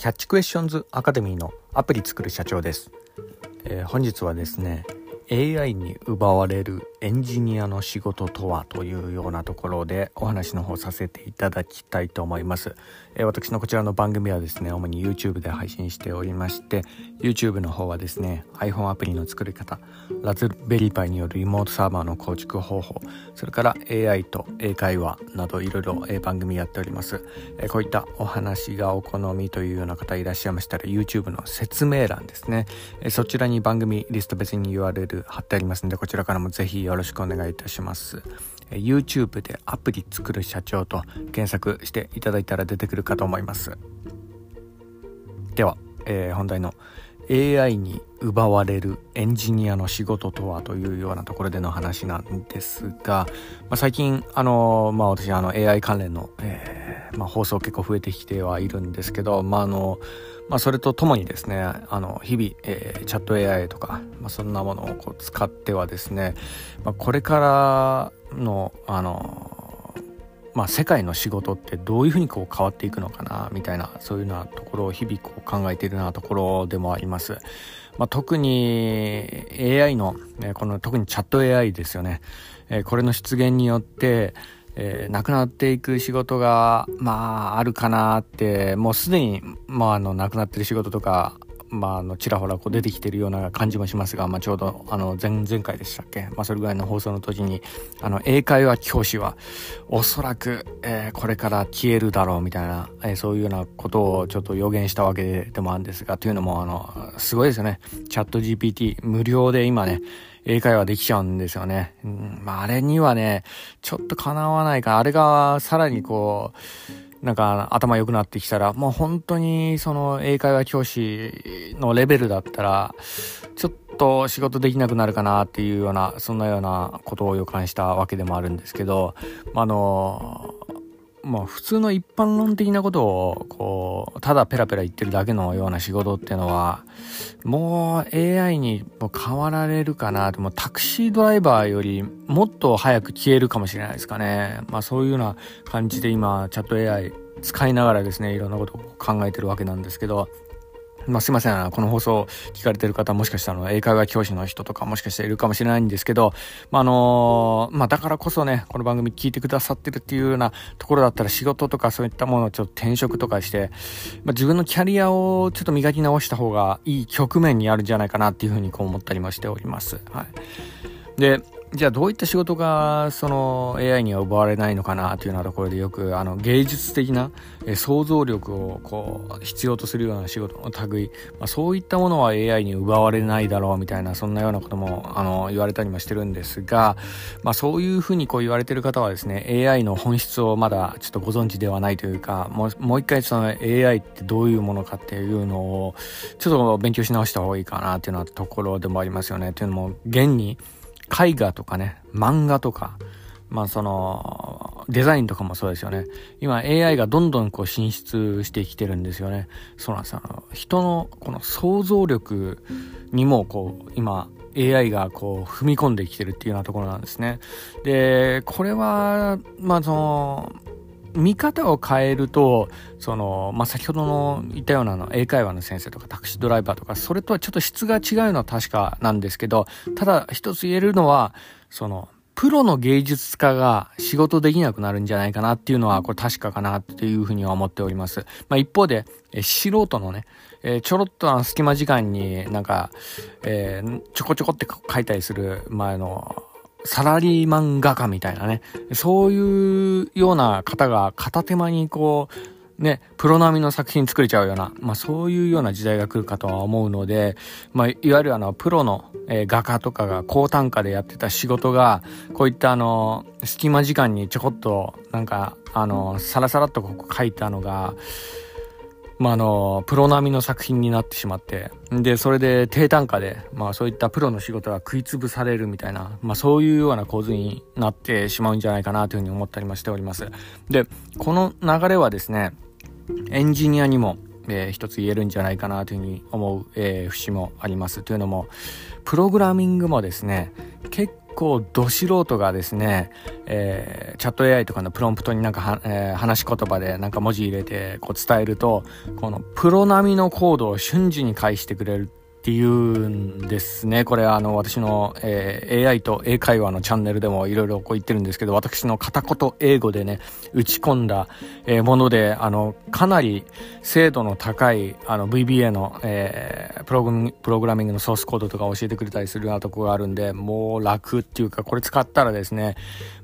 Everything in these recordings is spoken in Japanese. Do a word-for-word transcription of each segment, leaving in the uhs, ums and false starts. キャッチクエスチョンズアカデミーのアプリ作る社長です、えー、本日はですね エーアイ に奪われるエンジニアの仕事とはというようなところでお話の方させていただきたいと思います、えー、私のこちらの番組はですね主に YouTube で配信しておりまして YouTube の方はですね iPhone アプリの作り方ラズベリーパイによるリモートサーバーの構築方法それから エーアイ と英会話などいろいろ番組やっております、えー、こういったお話がお好みというような方いらっしゃいましたら YouTube の説明欄ですね、えー、そちらに番組リスト別に ユーアールエル貼ってありますのでこちらからもぜひよろしくお願いいたします。 YouTube でアプリ作る社長と検索していただいたら出てくるかと思います。では、えー、本題の エーアイ に奪われるエンジニアの仕事とはというようなところでの話なんですが、まあ、最近あの、まあ、私あの エーアイ 関連の、えーまあ、放送結構増えてきてはいるんですけど、まああのまあ、それとともにですねあの日々、えー、チャット エーアイ とか、まあ、そんなものをこう使ってはですね、まあ、これからのあのまあ、世界の仕事ってどういうふうにこう変わっていくのかなみたいなそういうようなところを日々こう考えているようなところでもあります、まあ、特に エーアイ の、えー、この特にチャット エーアイ ですよね、えー、これの出現によって、えー、なくなっていく仕事がまああるかなってもうすでに、まあ、あのなくなってる仕事とかまあ、あのちらほらこう出てきてるような感じもしますが、まあ、ちょうどあの前々回でしたっけ、まあ、それぐらいの放送の時にあの英会話教師はおそらく、えー、これから消えるだろうみたいな、えー、そういうようなことをちょっと予言したわけでもあるんですがというのもあのすごいですよね。チャット ジーピーティー 無料で今ね英会話できちゃうんですよね、うんまあ、あれにはねちょっとかなわないからあれがさらにこうなんか頭良くなってきたらもう本当にその英会話教師のレベルだったらちょっと仕事できなくなるかなっていうようなそんなようなことを予感したわけでもあるんですけど、まあ、あのまあ普通の一般論的なことをこうただペラペラ言ってるだけのような仕事っていうのはもう エーアイ にも変わられるかなともうタクシードライバーよりもっと早く消えるかもしれないですかね。まあそういうような感じで今チャット エーアイ 使いながらですねいろんなことを考えてるわけなんですけど、まあ、すいませんこの放送聞かれてる方もしかしたら英会話教師の人とかもしかしたらいるかもしれないんですけど、まああのまあ、だからこそねこの番組聞いてくださってるっていうようなところだったら仕事とかそういったものをちょっと転職とかして、まあ、自分のキャリアをちょっと磨き直した方がいい局面にあるんじゃないかなっていうふうにこう思ったりもしております、はい、でじゃあどういった仕事がその エーアイ には奪われないのかなというようなところでよくあの芸術的な想像力をこう必要とするような仕事の類、まあ、そういったものは エーアイ に奪われないだろうみたいなそんなようなこともあの言われたりもしてるんですが、まあ、そういうふうにこう言われてる方はですね エーアイ の本質をまだちょっとご存知ではないというかもう、もう一回その エーアイ ってどういうものかっていうのをちょっと勉強し直した方がいいかなというようなところでもありますよね。というのも現に絵画とかね漫画とかまあそのデザインとかもそうですよね。今 エーアイ がどんどんこう進出してきてるんですよね。そうなんですよ。あの人のこの想像力にもこう今 エーアイ がこう踏み込んできてるっていうようなところなんですね。でこれはまあその見方を変えるとその、まあ、先ほどの言ったようなの英会話の先生とかタクシードライバーとかそれとはちょっと質が違うのは確かなんですけどただ一つ言えるのはそのプロの芸術家が仕事できなくなるんじゃないかなっていうのはこれ確かかなっていうふうには思っております、まあ、一方でえ素人のね、えー、ちょろっとの隙間時間になんか、えー、ちょこちょこって書いたりする前のサラリーマン画家みたいなねそういうような方が片手間にこうねプロ並みの作品作れちゃうような、まあ、そういうような時代が来るかとは思うので、まあ、いわゆるあのプロの画家とかが高単価でやってた仕事がこういったあの隙間時間にちょこっとなんかあのサラサラっとこう書いたのがまあ、あのプロ並みの作品になってしまってでそれで低単価で、まあ、そういったプロの仕事が食い潰されるみたいな、まあ、そういうような構図になってしまうんじゃないかなというふうに思ったりもしております。でこの流れはですねエンジニアにも、えー、一つ言えるんじゃないかなというふうに思う、えー、節もあります。というのもプログラミングもですね結構構ど素人がですね、えー、チャット エーアイ とかのプロンプトになんかは、えー、話し言葉でなんか文字入れてこう伝えると、このプロ並みのコードを瞬時に返してくれるっていうんですね。これあの私の、えー、エーアイ と英会話のチャンネルでもいろいろこう言ってるんですけど、私の片言英語でね打ち込んだ、えー、もので、あのかなり精度の高いあの ブイビーエー の、えー、プログ、プログラミングのソースコードとか教えてくれたりするようなとこがあるんで、もう楽っていうか、これ使ったらですね、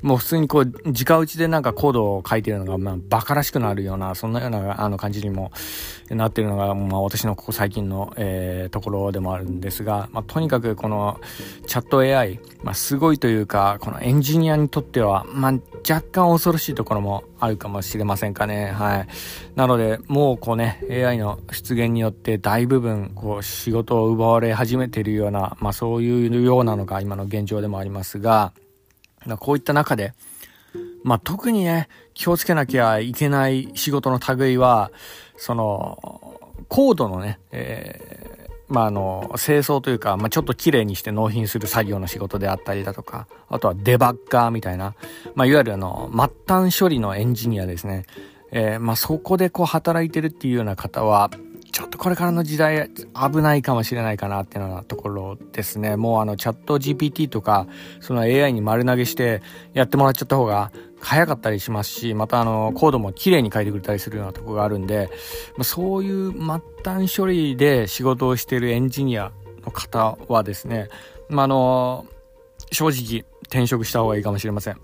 もう普通にこう直打ちでなんかコードを書いてるのが、まあ、バカらしくなるような、そんなようなあの感じにもなってるのが、まあ、私のここ最近の、えー、ところでもあるんですが、まあ、とにかくこのチャット エーアイ、まあ、すごいというか、このエンジニアにとっては、まあ、若干恐ろしいところもあるかもしれませんかね。はい。なのでもうこうね エーアイ の出現によって大部分こう仕事を奪われ始めているような、まあ、そういうようなのが今の現状でもありますが、こういった中で、まあ、特にね気をつけなきゃいけない仕事の類は、そのコードのね、えーまあ、あの清掃というか、まあ、ちょっと綺麗にして納品する作業の仕事であったりだとか、あとはデバッガーみたいな、まあ、いわゆるあの末端処理のエンジニアですね、えーまあ、そこでこう働いてるっていうような方はちょっとこれからの時代危ないかもしれないかなっていうようなところですね。もうあのチャット ジーピーティー とかその エーアイ に丸投げしてやってもらっちゃった方が早かったりしますし、またあのコードも綺麗に書いてくれたりするようなところがあるんで、そういう末端処理で仕事をしているエンジニアの方はですね、まあ、あの正直転職した方がいいかもしれません。っ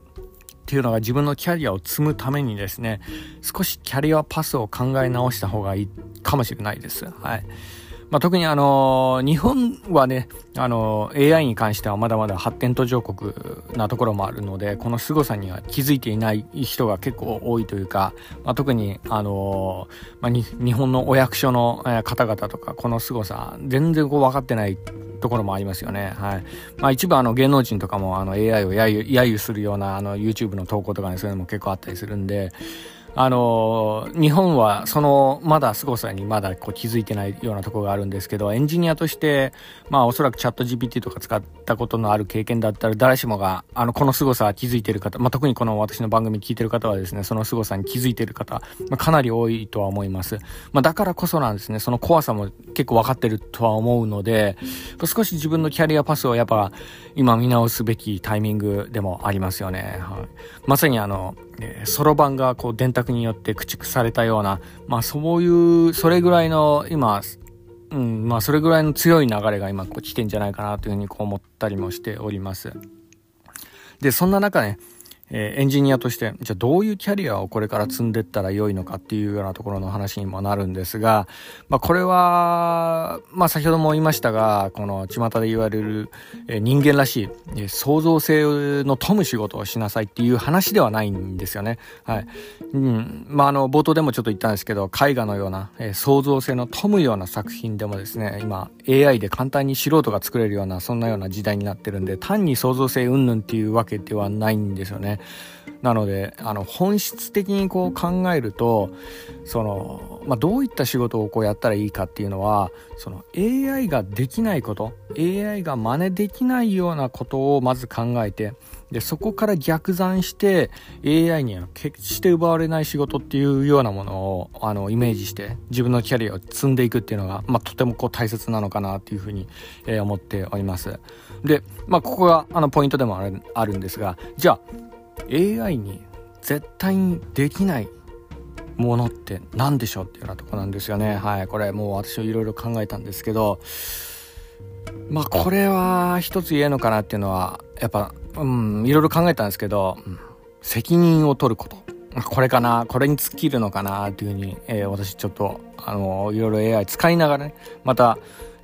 ていうのが自分のキャリアを積むためにですね、少しキャリアパスを考え直した方がいいかもしれないです。はい。まあ、特にあの日本はね、あの エーアイ に関してはまだまだ発展途上国なところもあるので、この凄さには気づいていない人が結構多いというか、まあ、特にあの、まあ、に日本のお役所の方々とか、この凄さ全然こう分かってないところもありますよね。はい。まあ、一部あの芸能人とかもあの エーアイ を揶揄、揶揄するようなあの YouTube の投稿とかね、そういうのも結構あったりするんで、あの日本はそのまだ凄さにまだこう気づいてないようなところがあるんですけど、エンジニアとしてまあおそらくチャット ジーピーティー とか使ったことのある経験だったら誰しもがあのこの凄さ気づいている方、まあ、特にこの私の番組聞いてる方はですね、その凄さに気づいている方、まあ、かなり多いとは思います。まあ、だからこそなんですね、その怖さも結構分かってるとは思うので、少し自分のキャリアパスをやっぱ今見直すべきタイミングでもありますよね。はい。まさにあのそろばんがこう電卓によって駆逐されたような、まあそういうそれぐらいの今、うん、まあそれぐらいの強い流れが今こう来てんじゃないかなというふうにこう思ったりもしております。で、そんな中ね、えー、エンジニアとしてじゃあどういうキャリアをこれから積んでったら良いのかっていうようなところの話にもなるんですが、まあこれはまあ先ほども言いましたが、この巷で言われる、えー、人間らしい、えー、創造性の富む仕事をしなさいっていう話ではないんですよね。はい。うん。まああの冒頭でもちょっと言ったんですけど、絵画のような、えー、創造性の富むような作品でもですね、今 エーアイ で簡単に素人が作れるようなそんなような時代になってるんで、単に創造性云々っていうわけではないんですよね。なのであの本質的にこう考えると、その、まあ、どういった仕事をこうやったらいいかっていうのは、その エーアイ ができないこと、 エーアイ が真似できないようなことをまず考えて、でそこから逆算して エーアイ には決して奪われない仕事っていうようなものをあのイメージして自分のキャリアを積んでいくっていうのが、まあ、とてもこう大切なのかなっていうふうに、えー、思っております。で、まあ、ここがあのポイントでもある、あるんですが、じゃあエーアイ に絶対にできないものって何でしょうっていうようなとこなんですよね。はい。これもう私いろいろ考えたんですけど、まあこれは一つ言えるのかなっていうのは、やっぱうんいろいろ考えたんですけど、責任を取ること、これかな、これに尽きるのかなというふうに、えー、私ちょっとあのいろいろ エーアイ 使いながらね、また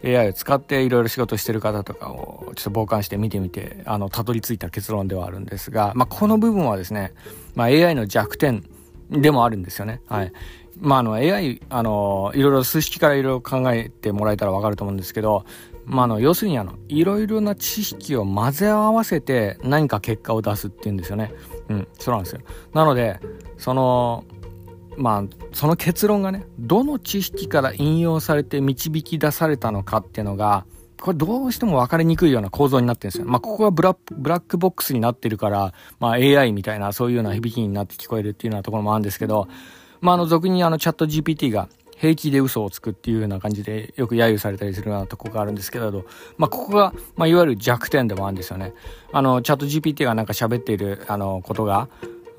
エーアイ を使っていろいろ仕事してる方とかをちょっと傍観して見てみて、あのたどり着いた結論ではあるんですが、まあ、この部分はですね、まあ、エーアイ の弱点でもあるんですよね。はい。まああの エーアイ あのいろいろ数式からいろいろ考えてもらえたらわかると思うんですけど、まああの要するにあのいろいろな知識を混ぜ合わせて何か結果を出すっていうんですよね。うん、そうなんですよ。なのでそのまあ、その結論がね、どの知識から引用されて導き出されたのかっていうのがこれどうしても分かりにくいような構造になってるんですよ。まあ、ここがブラ、ブラックボックスになってるから、まあ、エーアイ みたいな、そういうような響きになって聞こえるっていうようなところもあるんですけど、まあ、あの、俗にあの、チャット ジーピーティー が平気で嘘をつくっていうような感じで、よく揶揄されたりするようなところがあるんですけれど、まあ、ここが、まあ、いわゆる弱点でもあるんですよね。あの、チャット ジーピーティー がなんか喋っている、あの、ことが、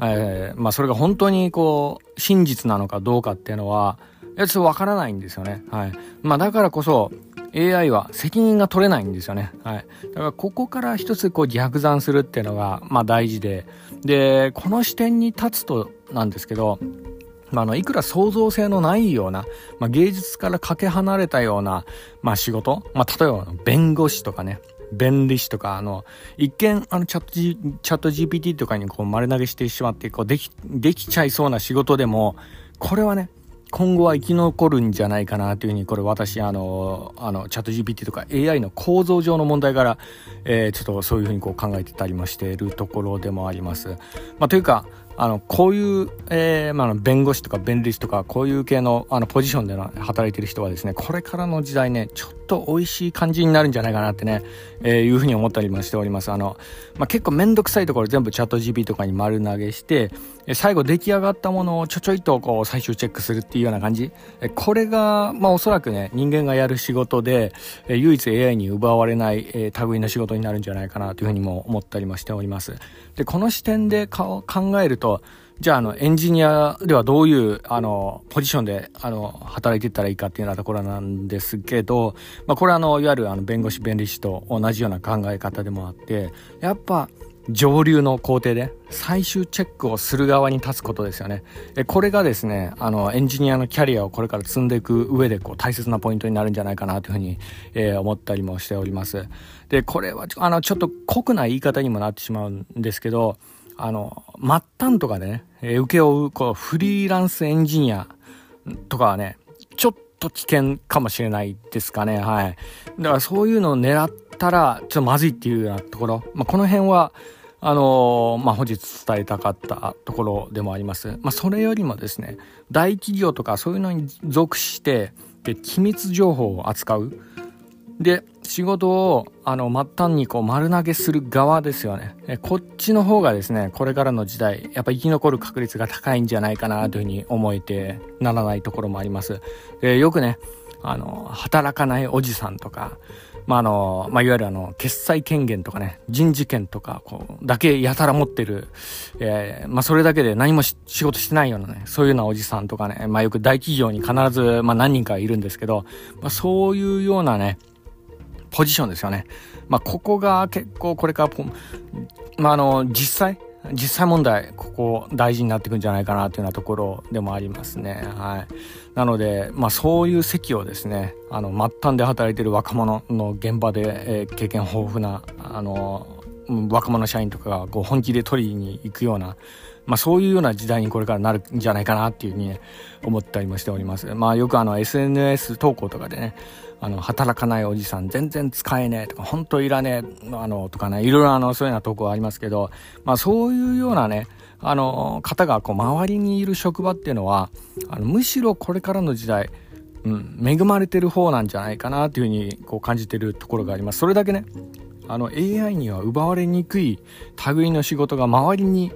えー、まあ、それが本当にこう、真実なのかどうかっていうのは、いや、ちょっとわからないんですよね。はい。まあ、だからこそ、エーアイ は責任が取れないんですよね。はい。だからここから一つこう逆算するっていうのがまあ大事で、でこの視点に立つとなんですけど、まあ、あのいくら創造性のないような、まあ、芸術からかけ離れたような、まあ、仕事、まあ、例えば弁護士とかね、弁理士とか、あの一見あのチャット、G、チャット ジーピーティー とかにこう丸投げしてしまってこうできできちゃいそうな仕事でも、これはね、今後は生き残るんじゃないかなというふうに、これ私あのあのチャット ジーピーティー とか エーアイ の構造上の問題から、えー、ちょっとそういうふうにこう考えてたりもしているところでもあります。まあ、というかあのこういう、えーまあ、弁護士とか弁理士とかこういう系 の, あのポジションでの働いてる人はですね、これからの時代ね、ちょっと美味しい感じになるんじゃないかなってね、えー、いうふうに思ったりもしております。あの、まあ、結構めんどくさいところ全部チャット ジーピー とかに丸投げして、最後出来上がったものをちょちょいとこう最終チェックするっていうような感じ、これが、まあ、おそらくね、人間がやる仕事で唯一 エーアイ に奪われない、えー、類の仕事になるんじゃないかなというふうにも思ったりもしております。でこの視点で考えると、じゃあ、あの、エンジニアではどういう、あの、ポジションで、あの、働いていったらいいかっていうようなところなんですけど、まあ、これは、あの、いわゆる、あの、弁護士、弁理士と同じような考え方でもあって、やっぱ、上流の工程で最終チェックをする側に立つことですよね。これがですね、あの、エンジニアのキャリアをこれから積んでいく上で、こう、大切なポイントになるんじゃないかなというふうに、えー、思ったりもしております。で、これは、あの、ちょっと酷な言い方にもなってしまうんですけど、あの、末端とかでね、えー、請け負う、こう、フリーランスエンジニアとかはね、ちょっと危険かもしれないですかね、はい。だからそういうのを狙ったら、ちょっとまずいっていうようなところ、まあ、この辺は、あのー、まあ、本日伝えたかったところでもあります。まあ、それよりもですね、大企業とかそういうのに属して、で、機密情報を扱う。で、仕事をあの末端にこう丸投げする側ですよね。こっちの方がですね、これからの時代やっぱ生き残る確率が高いんじゃないかなというふうに思えてならないところもあります。でよくね、あの働かないおじさんとか、まああのまあ、いわゆるあの決裁権限とかね、人事権とかこうだけやたら持ってる、えーまあ、それだけで何も仕事してないようなね、そういうようなおじさんとかね、まあ、よく大企業に必ず、まあ、何人かいるんですけど、まあ、そういうようなねポジションですよね。まあ、ここが結構これから、まあ、あの実際実際問題、ここ大事になってくるんじゃないかなというようなところでもありますね。はい。なので、まあ、そういう席をですね、あの末端で働いている若者の現場で、えー、経験豊富なあの若者社員とかがこう本気で取りに行くような、まあ、そういうような時代にこれからなるんじゃないかなっていうふうに、ね、思ったりもしております。まあ、よくあの エスエヌエス 投稿とかでね、あの働かないおじさん全然使えねえとか、本当いらねえあのとかね、いろいろあのそういうような投稿ありますけど、まあ、そういうようなね、あの方がこう周りにいる職場っていうのは、あのむしろこれからの時代、うん、恵まれてる方なんじゃないかなというふうにこう感じてるところがあります。それだけね、あの エーアイ には奪われにくい類の仕事が周りに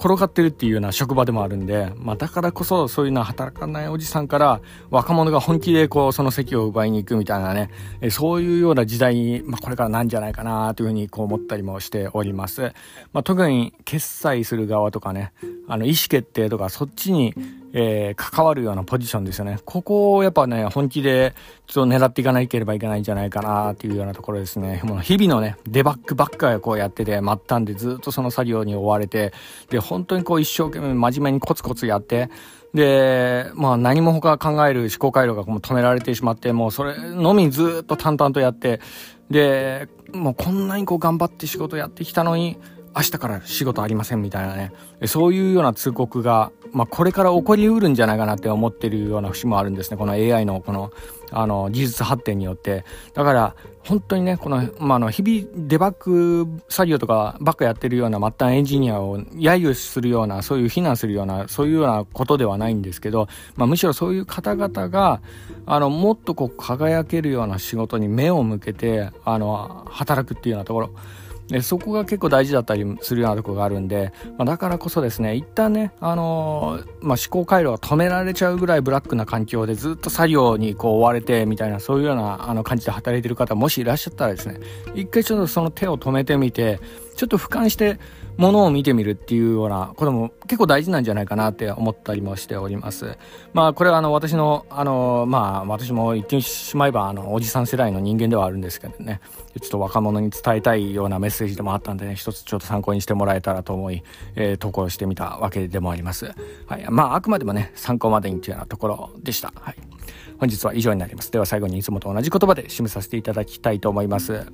転がってるっていうような職場でもあるんで、まあ、だからこそそういうな働かないおじさんから若者が本気でこうその席を奪いに行くみたいなね、そういうような時代に、まあ、これからなんじゃないかなというふうにこう思ったりもしております。まあ、特に決裁する側とかね、あの意思決定とかそっちに、えー、関わるようなポジションですよね。ここをやっぱね、本気でちょっと狙っていかなければいけないんじゃないかなっていうようなところですね。もう日々のね、デバッグばっかりこうやってて、末端でずっとその作業に追われて、で、本当にこう一生懸命真面目にコツコツやって、で、まあ何も他考える思考回路がもう止められてしまって、もうそれのみずっと淡々とやって、で、もうこんなにこう頑張って仕事やってきたのに、明日から仕事ありませんみたいなね、そういうような通告がまあ、これから起こりうるんじゃないかなって思ってるような節もあるんですね、この エーアイ のこの、あの技術発展によって。だから本当にね、この、まあ、あの日々デバッグ作業とかばっかやってるような末端エンジニアを揶揄するような、そういう非難するような、そういうようなことではないんですけど、まあ、むしろそういう方々があのもっとこう輝けるような仕事に目を向けてあの働くっていうようなところで、そこが結構大事だったりするようなところがあるんで、まあ、だからこそですね、一旦ね、あのーまあ、思考回路が止められちゃうぐらいブラックな環境でずっと作業にこう追われてみたいな、そういうようなあの感じで働いてる方もしいらっしゃったらですね、一回ちょっとその手を止めてみて、ちょっと俯瞰して物を見てみるっていうようなことも結構大事なんじゃないかなって思ったりもしております。まあこれはあの私のあのまあ私も言ってしまえばあのおじさん世代の人間ではあるんですけどね、ちょっと若者に伝えたいようなメッセージでもあったんでね、一つちょっと参考にしてもらえたらと思い、えー、投稿してみたわけでもあります。はい、まああくまでもね、参考までにというようなところでした。はい、本日は以上になります。では最後にいつもと同じ言葉で締めさせていただきたいと思います。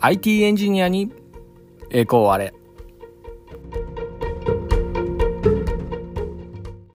アイティー エンジニアに栄光あれ。